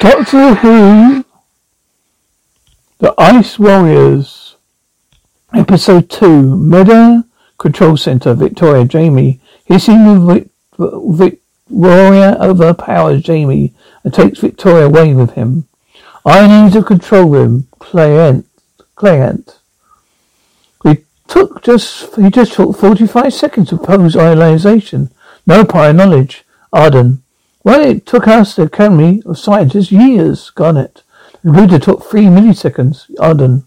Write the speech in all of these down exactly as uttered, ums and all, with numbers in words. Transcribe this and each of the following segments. Doctor Who, The Ice Warriors, Episode two, Meadow Control Center, Victoria. Jamie, hissing with Victoria overpowers Jamie and takes Victoria away with him. I need the control room, client, client. We took just, he just took forty-five seconds to pose ionization. No prior knowledge, Arden. Well, it took us, the Academy of Scientists, years, Garnet. The Buddha took three milliseconds, Arden.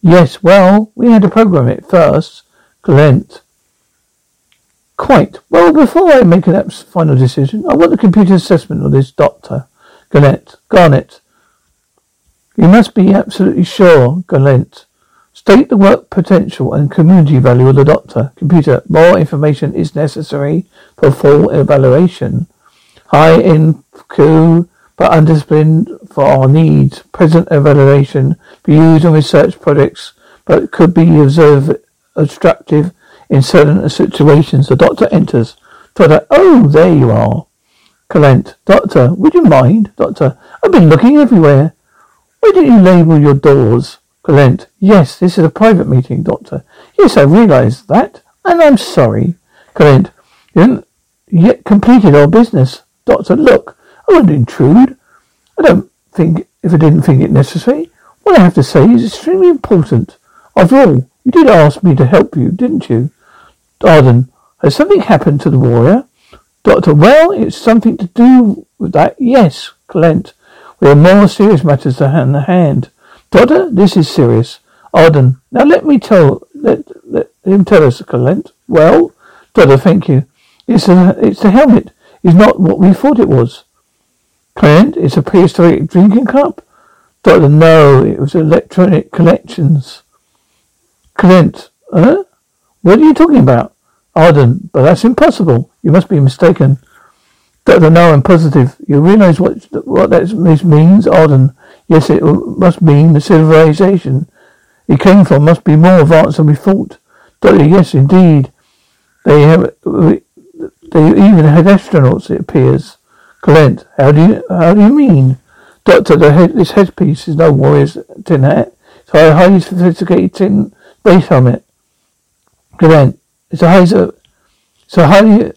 Yes, well, we had to program it first, Glent. Quite. Well, before I make an abs- final decision, I want the computer assessment of this doctor, Garnet. Garnet. You must be absolutely sure, Garnet. State the work potential and community value of the doctor. Computer, more information is necessary for full evaluation. High in Q, but undisciplined for our needs. Present evaluation be used on research projects, but could be observed obstructive in certain situations. The doctor enters. Doctor, oh, there you are. Collent, doctor, would you mind? Doctor, I've been looking everywhere. Why didn't you label your doors? Collent, yes, this is a private meeting, doctor. Yes, I realised that, and I'm sorry. Collent, you haven't yet completed our business. Doctor, look, I wouldn't intrude. I don't think, if I didn't think it necessary, what I have to say is extremely important. After all, you did ask me to help you, didn't you? Arden, has something happened to the warrior? Doctor, well, it's something to do with that. Yes, Clint, we have more serious matters to hand in hand. Doctor, this is serious. Arden, now let me tell, let, let him tell us, Clint. Well, Doctor, thank you. It's a, it's the helmet. Is not what we thought it was. Client, it's a prehistoric drinking cup? Doctor, no, it was electronic collections. Client, huh? What are you talking about? Arden, but that's impossible. You must be mistaken. Doctor, no, I'm positive. You realise what what that means, Arden? Yes, it must mean the civilization it came from must be more advanced than we thought. Doctor, yes, indeed. They have... They even had astronauts, it appears. Glent, how do you how do you mean? Doctor, the head, this headpiece is no warrior's tin hat. It's a highly sophisticated tin space helmet. Glent, it's a high, it's a highly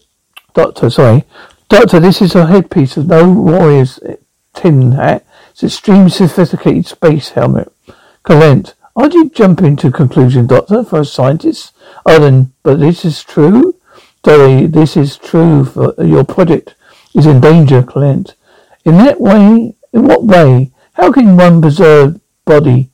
Doctor, sorry. Doctor, this is a headpiece of no warrior's tin hat. It's an extremely sophisticated space helmet. Glent, aren't you jumping to conclusion, Doctor, for a scientist? Oh, then, but this is true? Sorry, this is true. For your project is in danger, Clint. In that way, in what way? How can one preserved body,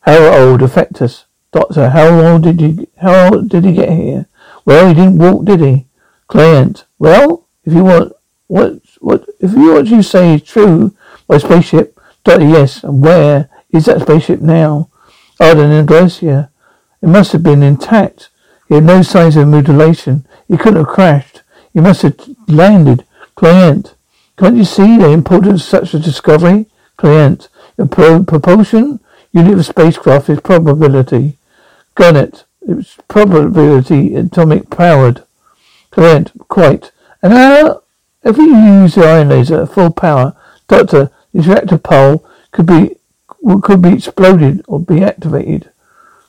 how old, affect us, Doctor? How old did you? How old did he get here? Well, he didn't walk, did he, Clint? Well, if you want, what, what, if you what you say is true, my spaceship, Doctor. Yes, and where is that spaceship now? Arden and Glacier. It must have been intact. He had no signs of mutilation. He couldn't have crashed. He must have landed. Client, can't you see the importance of such a discovery? Client, the pro- propulsion unit of spacecraft is probability. Garnet, it's probability atomic powered. Client, quite. And now, if you use the ion laser at full power, Doctor, the reactor pole could be could be exploded or be activated.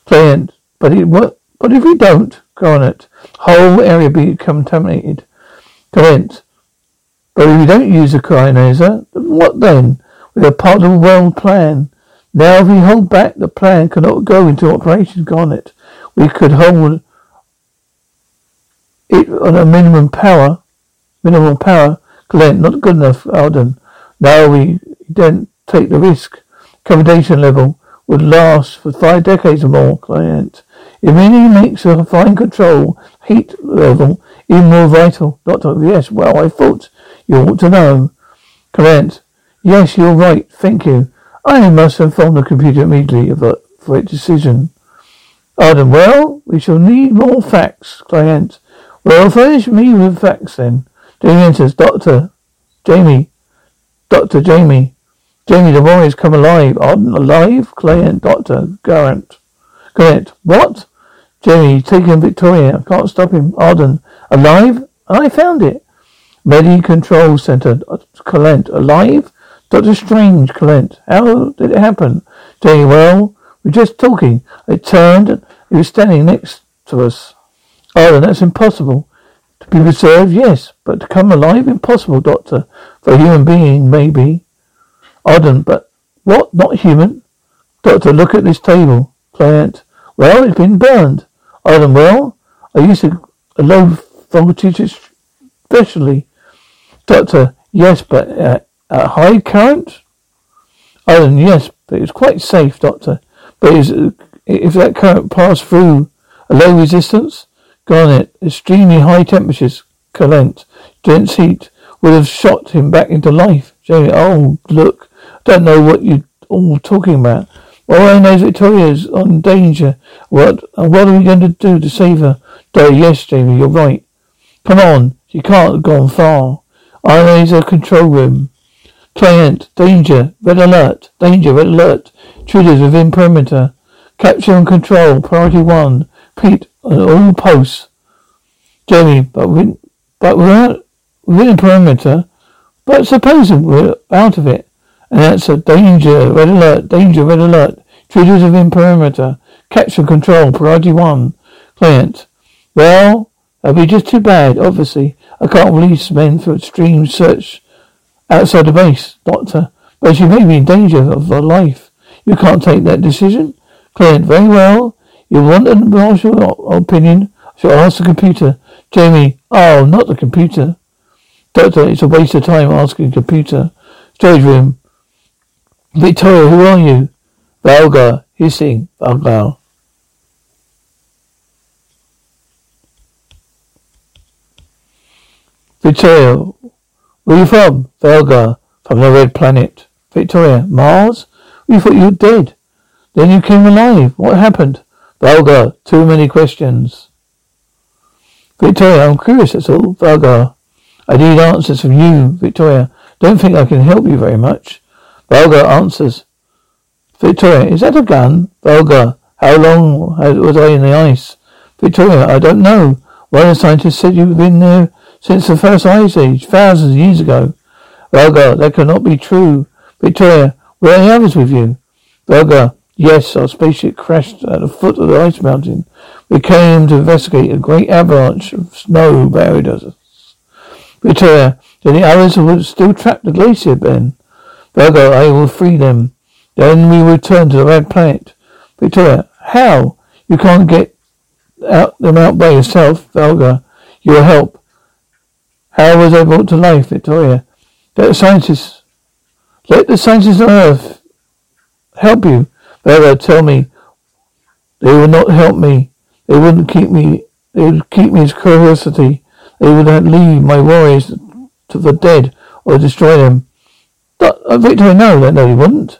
Client, but it what? But if we don't, Garnet, whole area be contaminated. Client, but if we don't use a cryonizer, what then? We are part of the world plan. Now if we hold back, the plan cannot go into operation, Garnet. We could hold it on a minimum power. Minimal power. Client, not good enough, Arden. Now we don't take the risk. Accommodation level would last for five decades or more, Client. It really makes a fine control heat level even more vital. Doctor, yes, well, I thought you ought to know. Correct. Yes, you're right. Thank you. I must inform the computer immediately for its decision. Arden, well, we shall need more facts, client. Well, furnish me with facts then. Jamie enters. Doctor Jamie. Doctor Jamie. Jamie, the warriors come alive. Arden, alive? Client. Doctor Garant. Correct. What? Jamie, taking Victoria. I can't stop him. Arden, alive? I found it. Medi Control Center. Client, alive? Doctor Strange, Clint. How did it happen? Jamie, well, we're just talking. I turned and he was standing next to us. Oh, then that's impossible. To be preserved, yes, but to come alive, impossible, Doctor. For a human being, maybe. Odden, but what? Not human? Doctor, look at this table. Client, well, it's been burned. Odden, well, I used a, a low voltage especially. Doctor, yes, but uh, at high current? Odden, yes, but it was quite safe, Doctor. But is, if that current passed through a low resistance, Garnet, extremely high temperatures, Colent, dense heat, would have shot him back into life. Jamie, oh, look, I don't know what you're all talking about. All I know is Victoria's on danger. What and what are we going to do to save her? Oh, yes, Jamie, you're right. Come on, she can't have gone far. I know it's a control room. Client, danger, red alert, danger, red alert. Intruders within perimeter. Capture and control, priority one. Pete on all posts. Jamie, but we, but we're out, within perimeter. But suppose we're out of it. And that's a danger, red alert, danger, red alert. Intruders within perimeter. Capture and control, priority one. Client, well, that'd be just too bad, obviously. I can't release men for extreme search outside the base, Doctor. But she may be in danger of her life. You can't take that decision. Client, very well. You want an impartial opinion? I shall ask the computer. Jamie, oh, not the computer. Doctor, it's a waste of time asking the computer. Storage room. Victoria, who are you? Valgar, hissing. Valgar. Victoria, where are you from? Valgar, from the red planet. Victoria, Mars? We thought you were dead. Then you came alive. What happened? Valgar, too many questions. Victoria, I'm curious, that's all. Valgar, I need answers from you. Victoria, don't think I can help you very much. Valgar answers. Victoria, is that a gun? Valgar, how long was I in the ice? Victoria, I don't know. One of the scientists said you've been there since the first ice age, thousands of years ago. Valgar, that cannot be true. Victoria, were any others with you? Valgar, yes, our spaceship crashed at the foot of the ice mountain. We came to investigate a great avalanche of snow buried us. Victoria, then the others were still trapped in the glacier then. Valgar, I will free them. Then we return to the red planet. Victoria, how? You can't get out them out by yourself. Valgar, your help. How was I brought to life? Victoria, let the scientists... Let the scientists on Earth help you. Valgar, tell me. They will not help me. They wouldn't keep me. They would keep me as curiosity. They would not leave my warriors to the dead or destroy them. But, uh, Victoria, no, that no, they wouldn't.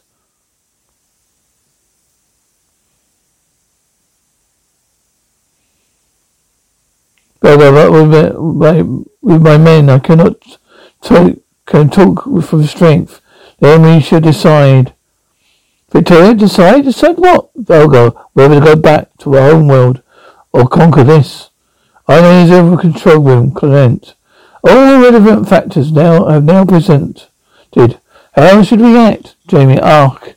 Valgar, with, with my men, I cannot talk, can talk from strength. Then we should decide. Victoria, decide? Decide what? Valgar, whether to go back to our home world or conquer this. I know there's over control room, Clement. All the relevant factors now have now presented. How should we act? Jamie, arc.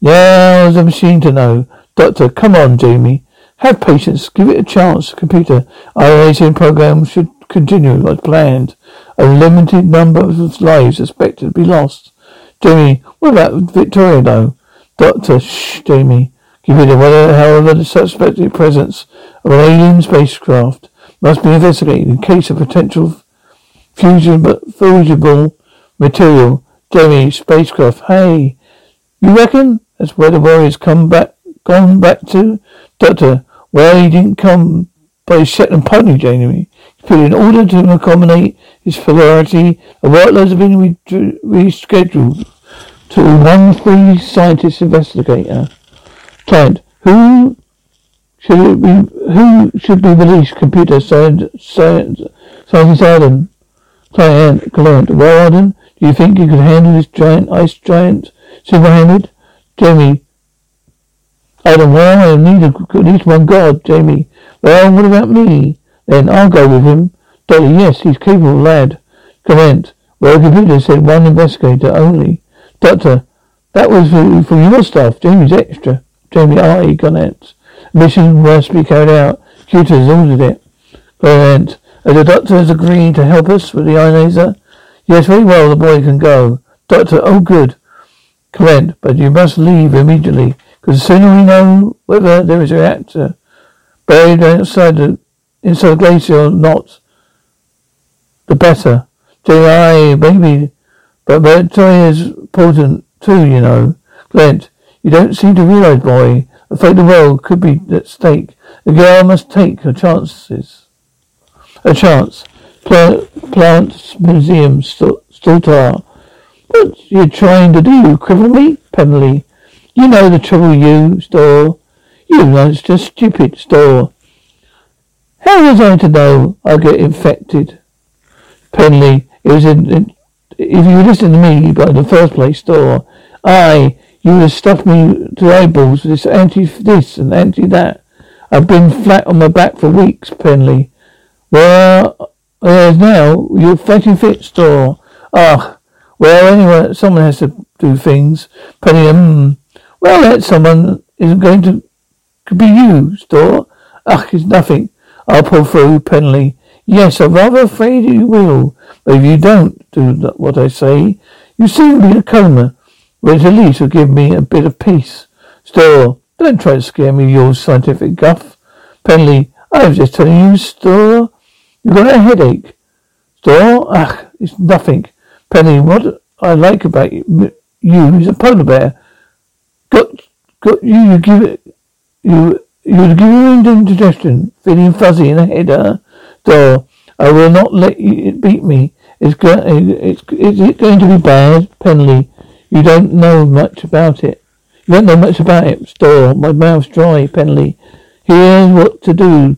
Now's a machine to know. Doctor, come on, Jamie. Have patience. Give it a chance, computer. Our racing program should continue as planned. A limited number of lives suspected to be lost. Jamie, what about Victoria though? Doctor, shh, Jamie. Computer, whether, however, the suspected presence of an alien spacecraft must be investigated in case of potential fusible material. Jamie, spacecraft, hey, you reckon that's where the warriors come back, gone back to? Doctor, Well, he didn't come by his second pony, Jamie. In order to accommodate his familiarity, the workloads have been rescheduled to one free scientist investigator. Client, who should it be, who should be released? Computer science, science, scientist Arden. Client, client, well, Arden, do you think you could handle this giant ice giant single-handed? Jamie, Arden, well, I need a, at least one guard. Jamie, well, what about me? Then I'll go with him. Dolly, yes, he's capable, lad. Comment, well, computer said one investigator only. Doctor, that was for, for your stuff. Jamie's extra. Jamie, I. Gonnett. Mission must be carried out. Computer has ordered it. Gonnett, as the doctor has agreed to help us with the eye laser? Yes, very well, the boy can go. Doctor, oh good. Gonnett, but you must leave immediately, because the sooner we know whether there is a reactor buried outside the inside the glacier or not, the better. J I, maybe, but Victoria is important too, you know. Glent, you don't seem to realise, boy, the fate of the world could be at stake. The girl must take her chances. A chance. Pla- Plants Museum, st- still tar. What you trying to do, cripple me? Penley, you know the trouble you, store. You know it's just stupid, store. How was I to know I'd get infected? Penley, it was in, in, if you listened to me, but in the first place, store, I, you would have stuffed me to eyeballs with this anti-this and anti-that. I've been flat on my back for weeks, Penley. Well, whereas now, you're fighting fit, store. Ah, well, anyway, someone has to do things. Penley, hmm, well, that someone isn't going to, could be you, store. Ugh, it's nothing. I'll pull through, Penley. Yes, I'm rather afraid you will. But if you don't do what I say, you seem to be in a coma, which at least will give me a bit of peace. Still, don't try to scare me, your scientific guff. Penley, I was just telling you, Store, you've got a headache. Store, ach, it's nothing. Penley, what I like about you is a polar bear. Got, got you, you give it, you... You'll give me indigestion, feeling fuzzy in the head, uh, door. I will not let you beat me. It's go- it's, it's, it's going to be bad, Penley. You don't know much about it. You don't know much about it, store. My mouth's dry, Penley. Here's what to do.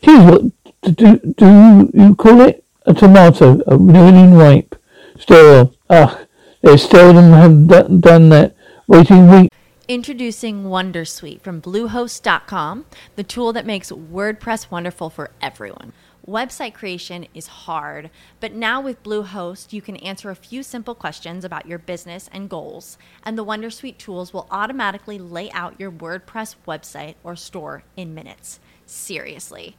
Here's what to do. Do you call it a tomato? A really ripe, store. Ugh, they seldom have done, done that. Waiting weeks. Introducing WonderSuite from Bluehost dot com, the tool that makes WordPress wonderful for everyone. Website creation is hard, but now with Bluehost, you can answer a few simple questions about your business and goals, and the WonderSuite tools will automatically lay out your WordPress website or store in minutes. Seriously.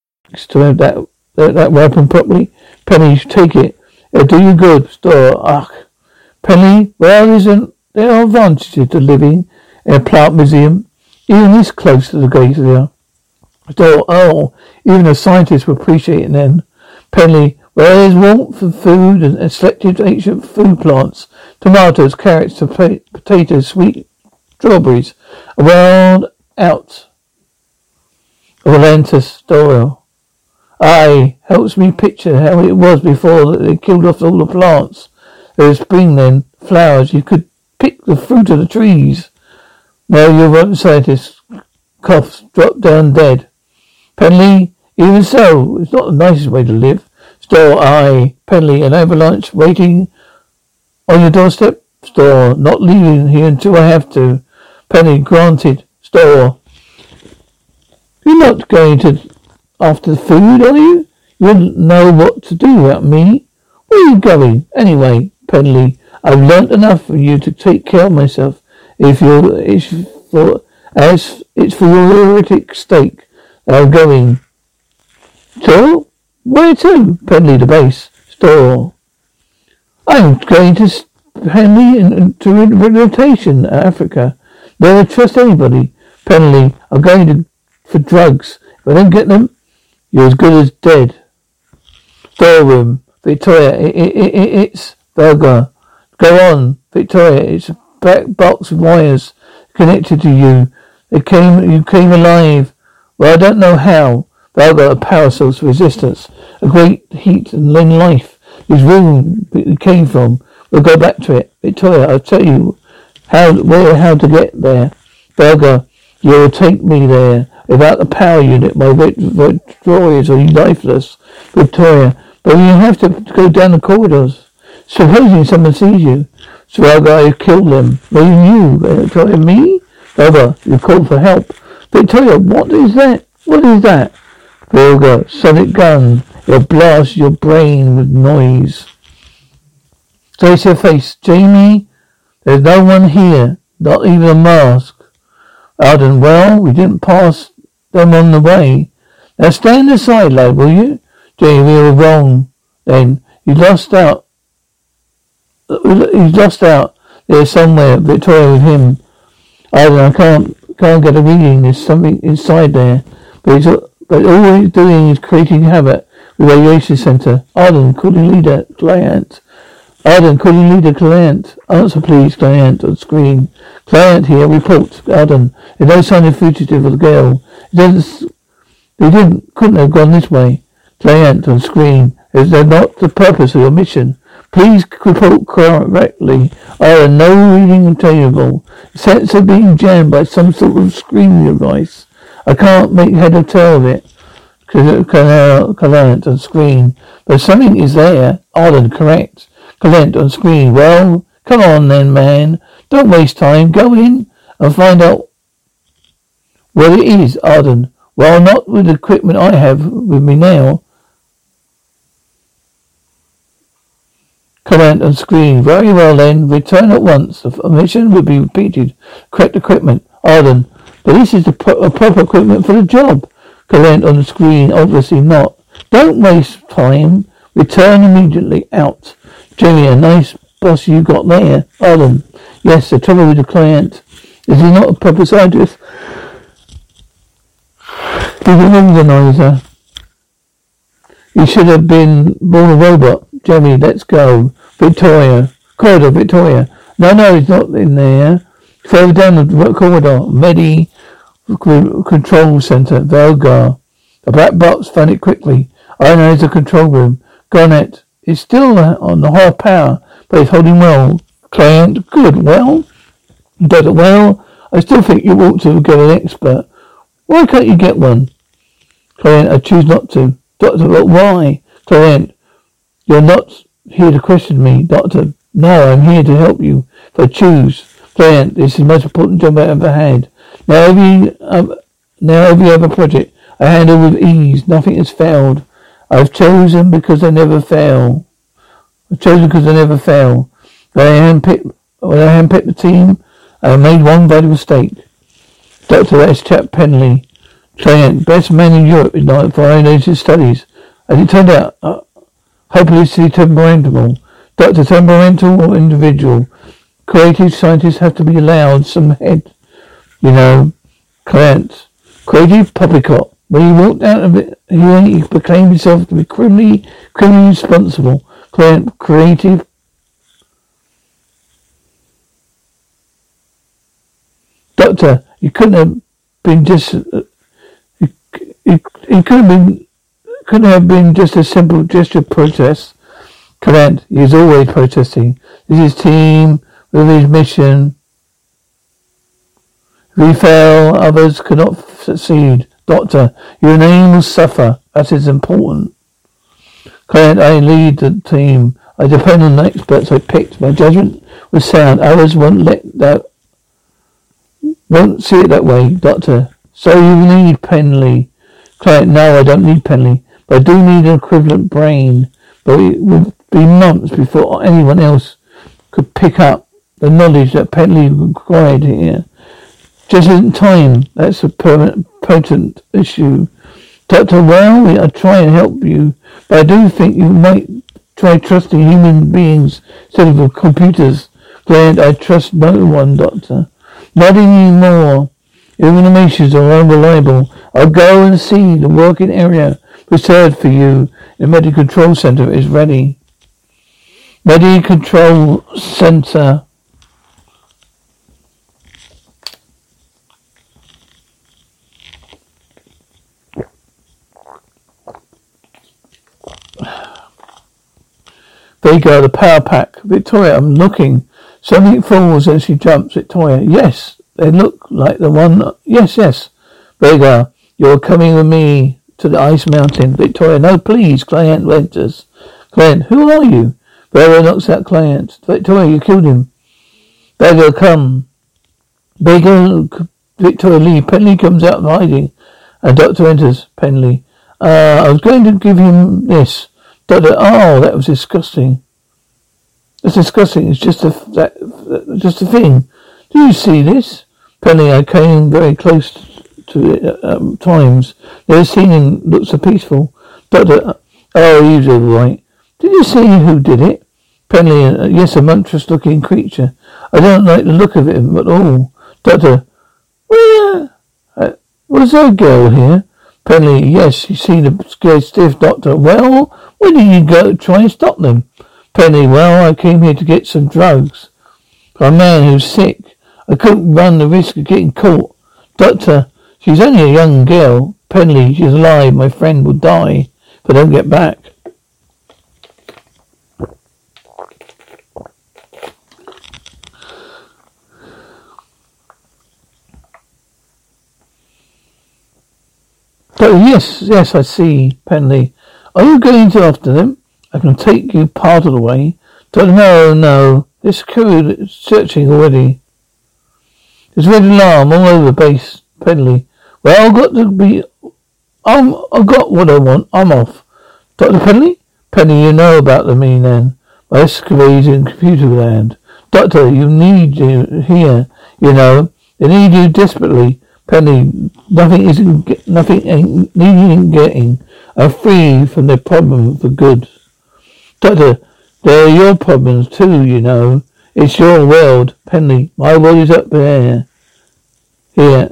To have that, that that weapon properly, Penley, take it. It'll do you good, store. Ugh, Penley. Well, isn't there are advantages to living in a plant museum, even this close to the glacier? Store. Oh, even the scientists were appreciating them. Penley. Well, there's warmth for food and, and selected ancient food plants, tomatoes, carrots, pot- potatoes, sweet strawberries, around out of Atlantis, store. Aye, helps me picture how it was before that they killed off all the plants. There was spring then, flowers, you could pick the fruit of the trees. Now you're right, scientist. Coughs, drop down dead. Penley, even so, it's not the nicest way to live. Still, aye, Penley, an avalanche waiting on your doorstep. Store, not leaving here until I have to. Penny, granted. Store. You're not going to after the food, are you? You wouldn't know what to do without me. Where are you going? Anyway, Penley, I've learnt enough from you to take care of myself. If you're, it's for, as it's for your erotic stake, I'm going. Store? Where to? Penley, the base. Store. I'm going to... St- Penley into rehabilitation in Africa. Never trust anybody. Penley, I'm going to, for drugs. If I don't get them, you're as good as dead. Storeroom, Victoria, it, it, it, it's Belga. Go on, Victoria, it's a black box of wires connected to you. It came, you came alive. Well, I don't know how. Belga, a power source of resistance. A great heat and long life. This room it came from. We'll go back to it. Victoria, I'll tell you how, where, how to get there. Berger, you'll take me there. Without the power unit, my drawers are lifeless. Victoria, but you have to go down the corridors. Supposing someone sees you. So our guy killed them. Well, you, Victoria, me? Berger, you called for help. Victoria, what is that? What is that? Berger, sonic gun. It'll blast your brain with noise. Face your face, Jamie. There's no one here, not even a mask. Arden, well, we didn't pass them on the way. Now stand aside, lad, will you? Jamie, we were wrong then. You lost out. You lost out there somewhere, Victoria, with him. Arden, I can't, can't get a reading. There's something inside there. But, it's, but all he's doing is creating havoc with the radiation centre. Arden, call your leader, client. Arden, calling leader, client. Answer please, client, on screen. Client here, report. Arden, there's no sign of fugitive or girl. It doesn't, they didn't, couldn't have gone this way. Client, on screen. Is that not the purpose of your mission? Please report correctly. Arden, no reading obtainable. Sense of being jammed by some sort of screen device. I can't make head or tail of it. Client, on screen. But something is there. Arden, correct. Client on screen. Well, come on then, man. Don't waste time. Go in and find out what it is, Arden. Well, not with the equipment I have with me now. Client on screen. Very well then. Return at once. The mission will be repeated. Correct equipment, Arden. But this is the pro- proper equipment for the job. Client on screen. Obviously not. Don't waste time. Return immediately. Out. Jamie, a nice boss you got there. Arden, yes, the trouble with the client. This is not a proper scientist. He's an organizer. You should have been born a robot. Jamie, let's go. Victoria. Corridor, Victoria. No, no, he's not in there. Further down the corridor. Medi Control Center. Valgar. The black box found it quickly. I know it's a control room. Garnet. It's still on the higher power, but it's holding well. Client, good. Well, you got it well. I still think you ought to get an expert. Why can't you get one? Client, I choose not to. Doctor, but why? Client, you're not here to question me. Doctor, no, I'm here to help you. If I choose. Client, this is the most important job I ever had. Now every, um, now every other project I handle with ease. Nothing has failed. I've chosen because I never fail. I've chosen because I never fail. When I handpicked, when I handpicked the team, I made one vital mistake. Doctor S. Chap Penley, client, best man in Europe in violation studies. As it turned out, uh, hopelessly temperamental. Doctor, temperamental or individual. Creative scientists have to be allowed some head, you know. Client, creative poppycock. When he walked out of it, he proclaimed himself to be criminally, criminally responsible. Client, creative. Doctor, you couldn't have been just. You, you, you couldn't have been couldn't have been just a simple gesture of protest. Correct. He is always protesting. This is his team with his mission. If we fail, others cannot succeed. Doctor, your name will suffer. That is important. Correct. I lead the team. I depend on the experts I picked. My judgment was sound. Others won't let that, won't see it that way, Doctor. So you need Penley. Correct. No, I don't need Penley. But I do need an equivalent brain. But it would be months before anyone else could pick up the knowledge that Penley required here. Just in time, that's a permanent, potent issue. Doctor, well, I try and help you, but I do think you might try trusting human beings instead of computers. Glad I trust no one, Doctor. Not anymore. Illuminations are unreliable. I'll go and see the working area reserved for you. The medical control center is ready. Medical control center. There you go, the power pack. Victoria, I'm looking. Something falls and she jumps. Victoria, yes, they look like the one. Yes, yes. There you go. You're coming with me to the ice mountain. Victoria, no, please. Client enters. Client, who are you? Vera knocks out Client. Victoria, you killed him. Beggar, come. Beggar, Victoria, leave. Penley comes out of hiding. A doctor enters. Penley, uh, I was going to give him this. Doctor, oh, that was disgusting. That's disgusting. It's just a, that, just a thing. Do you see this? Penley, I came very close to To it, um, times. Never seen him look so peaceful. Doctor, oh, he's all right. Did you see who did it? Penley, uh, yes, a monstrous-looking creature. I don't like the look of him at all. Doctor, where uh, was that girl here? Penley, yes, you see the scared stiff. Doctor, well, where did you go to try and stop them? Penley, well, I came here to get some drugs for a man who's sick. I couldn't run the risk of getting caught. Doctor, she's only a young girl. Penley, she's alive. My friend will die if I don't get back. But yes, yes, I see. Penley, are you going to after them? I can take you part of the way. Don't know, no. This crew is searching already. There's red alarm all over the base. Penley, well, I've got to be. I'm, I've got what I want. I'm off. Doctor Penley? Penley, you know about the mean then. My escapades in computer land. Doctor, you need you here. You know, they need you desperately. Penley, nothing isn't. Nothing ain't needing getting. I'm free from their problem for good. Doctor, they're your problems too. You know, it's your world. Penley, my world is up there. Here.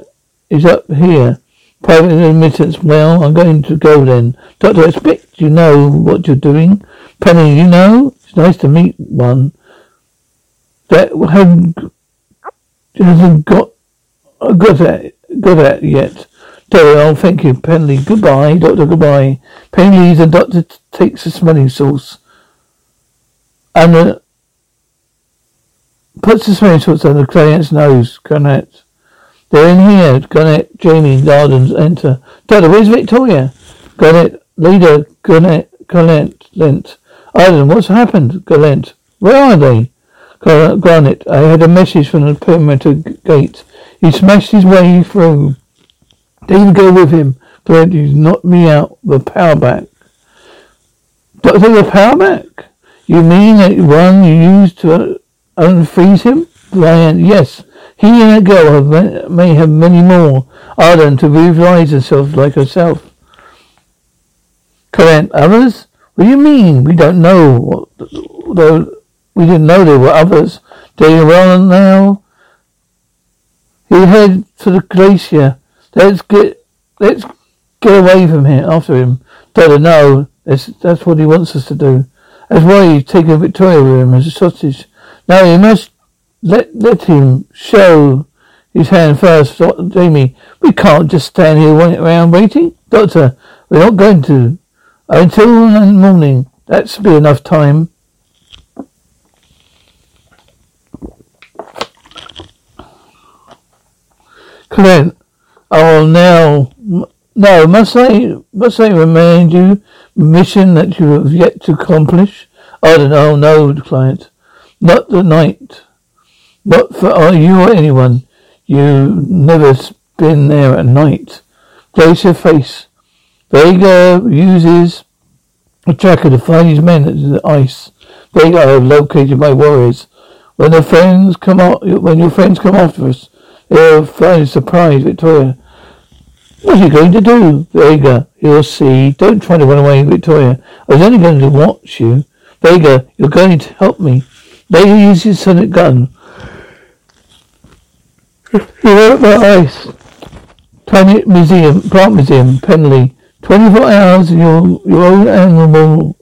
Is up here. Private admittance. Well, I'm going to go then. Doctor, I expect you know what you're doing. Penley, you know? It's nice to meet one that hasn't, hasn't got, got, at, got at yet. Doctor, oh, thank you, Penley. Goodbye, Doctor, goodbye. Penley, the doctor t- takes the smelling sauce and uh, puts the smelling sauce on the client's nose. Granite. They're in here. Gurnett, Jamie, Gardens, enter. Doctor, where's Victoria? Gurnett, leader, Gurnett, Gurnett, Lent. Ireland, what's happened? Gurnett, where are they? Gurnett, I had a message from the perimeter gate. He smashed his way through. Didn't go with him. Gurnett, he's knocked me out. The power back. Doctor, the power back? You mean that one you used to unfreeze him? Ryan, yes. He and that girl have, may have many more. Arden to realize herself like herself. Correct. Others? What do you mean? We don't know. What, though we didn't know there were others. Doing well now. He'll head for the glacier. Let's get let's get away from here. After him. Don't know. That's, that's what he wants us to do. That's why he's taken Victoria with him as a sausage. Now he must. Let let him show his hand first, Doctor Jamie. We can't just stand here around waiting. Doctor, we're not going to. Until morning. That should be enough time. Colette. Oh, now. No, must I, must I remind you mission that you have yet to accomplish? I don't know, no, client. Not the night. Not for are you or anyone. You've never been there at night. Place your face. Vega uses a tracker to find his men at the ice. Vega, I have located my warriors. When the friends come out, when your friends come after us, they'll find a surprise, Victoria. What are you going to do? Vega, you'll see. Don't try to run away, Victoria. I was only going to watch you. Vega, you're going to help me. Vega uses sonic gun. You're at the ice. Planet Museum, Plant Museum, Penley. Twenty-four hours, your your own animal,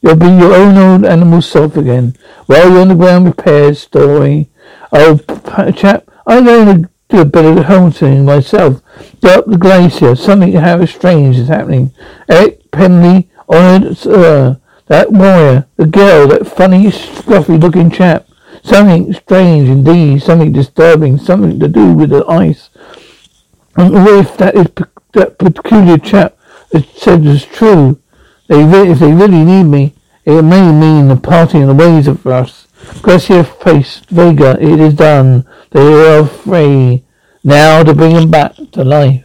you'll be your own old animal self again. While you're on the ground, repair story. Oh, chap, I'm going to do a bit of homesteading myself. Go up the glacier. Something how strange is happening. Eric Penley honoured uh, that warrior, the girl, that funny, scruffy-looking chap. Something strange indeed. Something disturbing. Something to do with the ice. And if that is that peculiar chap that said was true, they re- if they really need me, it may mean the parting of the ways of us. Gracia faced Vega. It is done. They are free now to bring them back to life.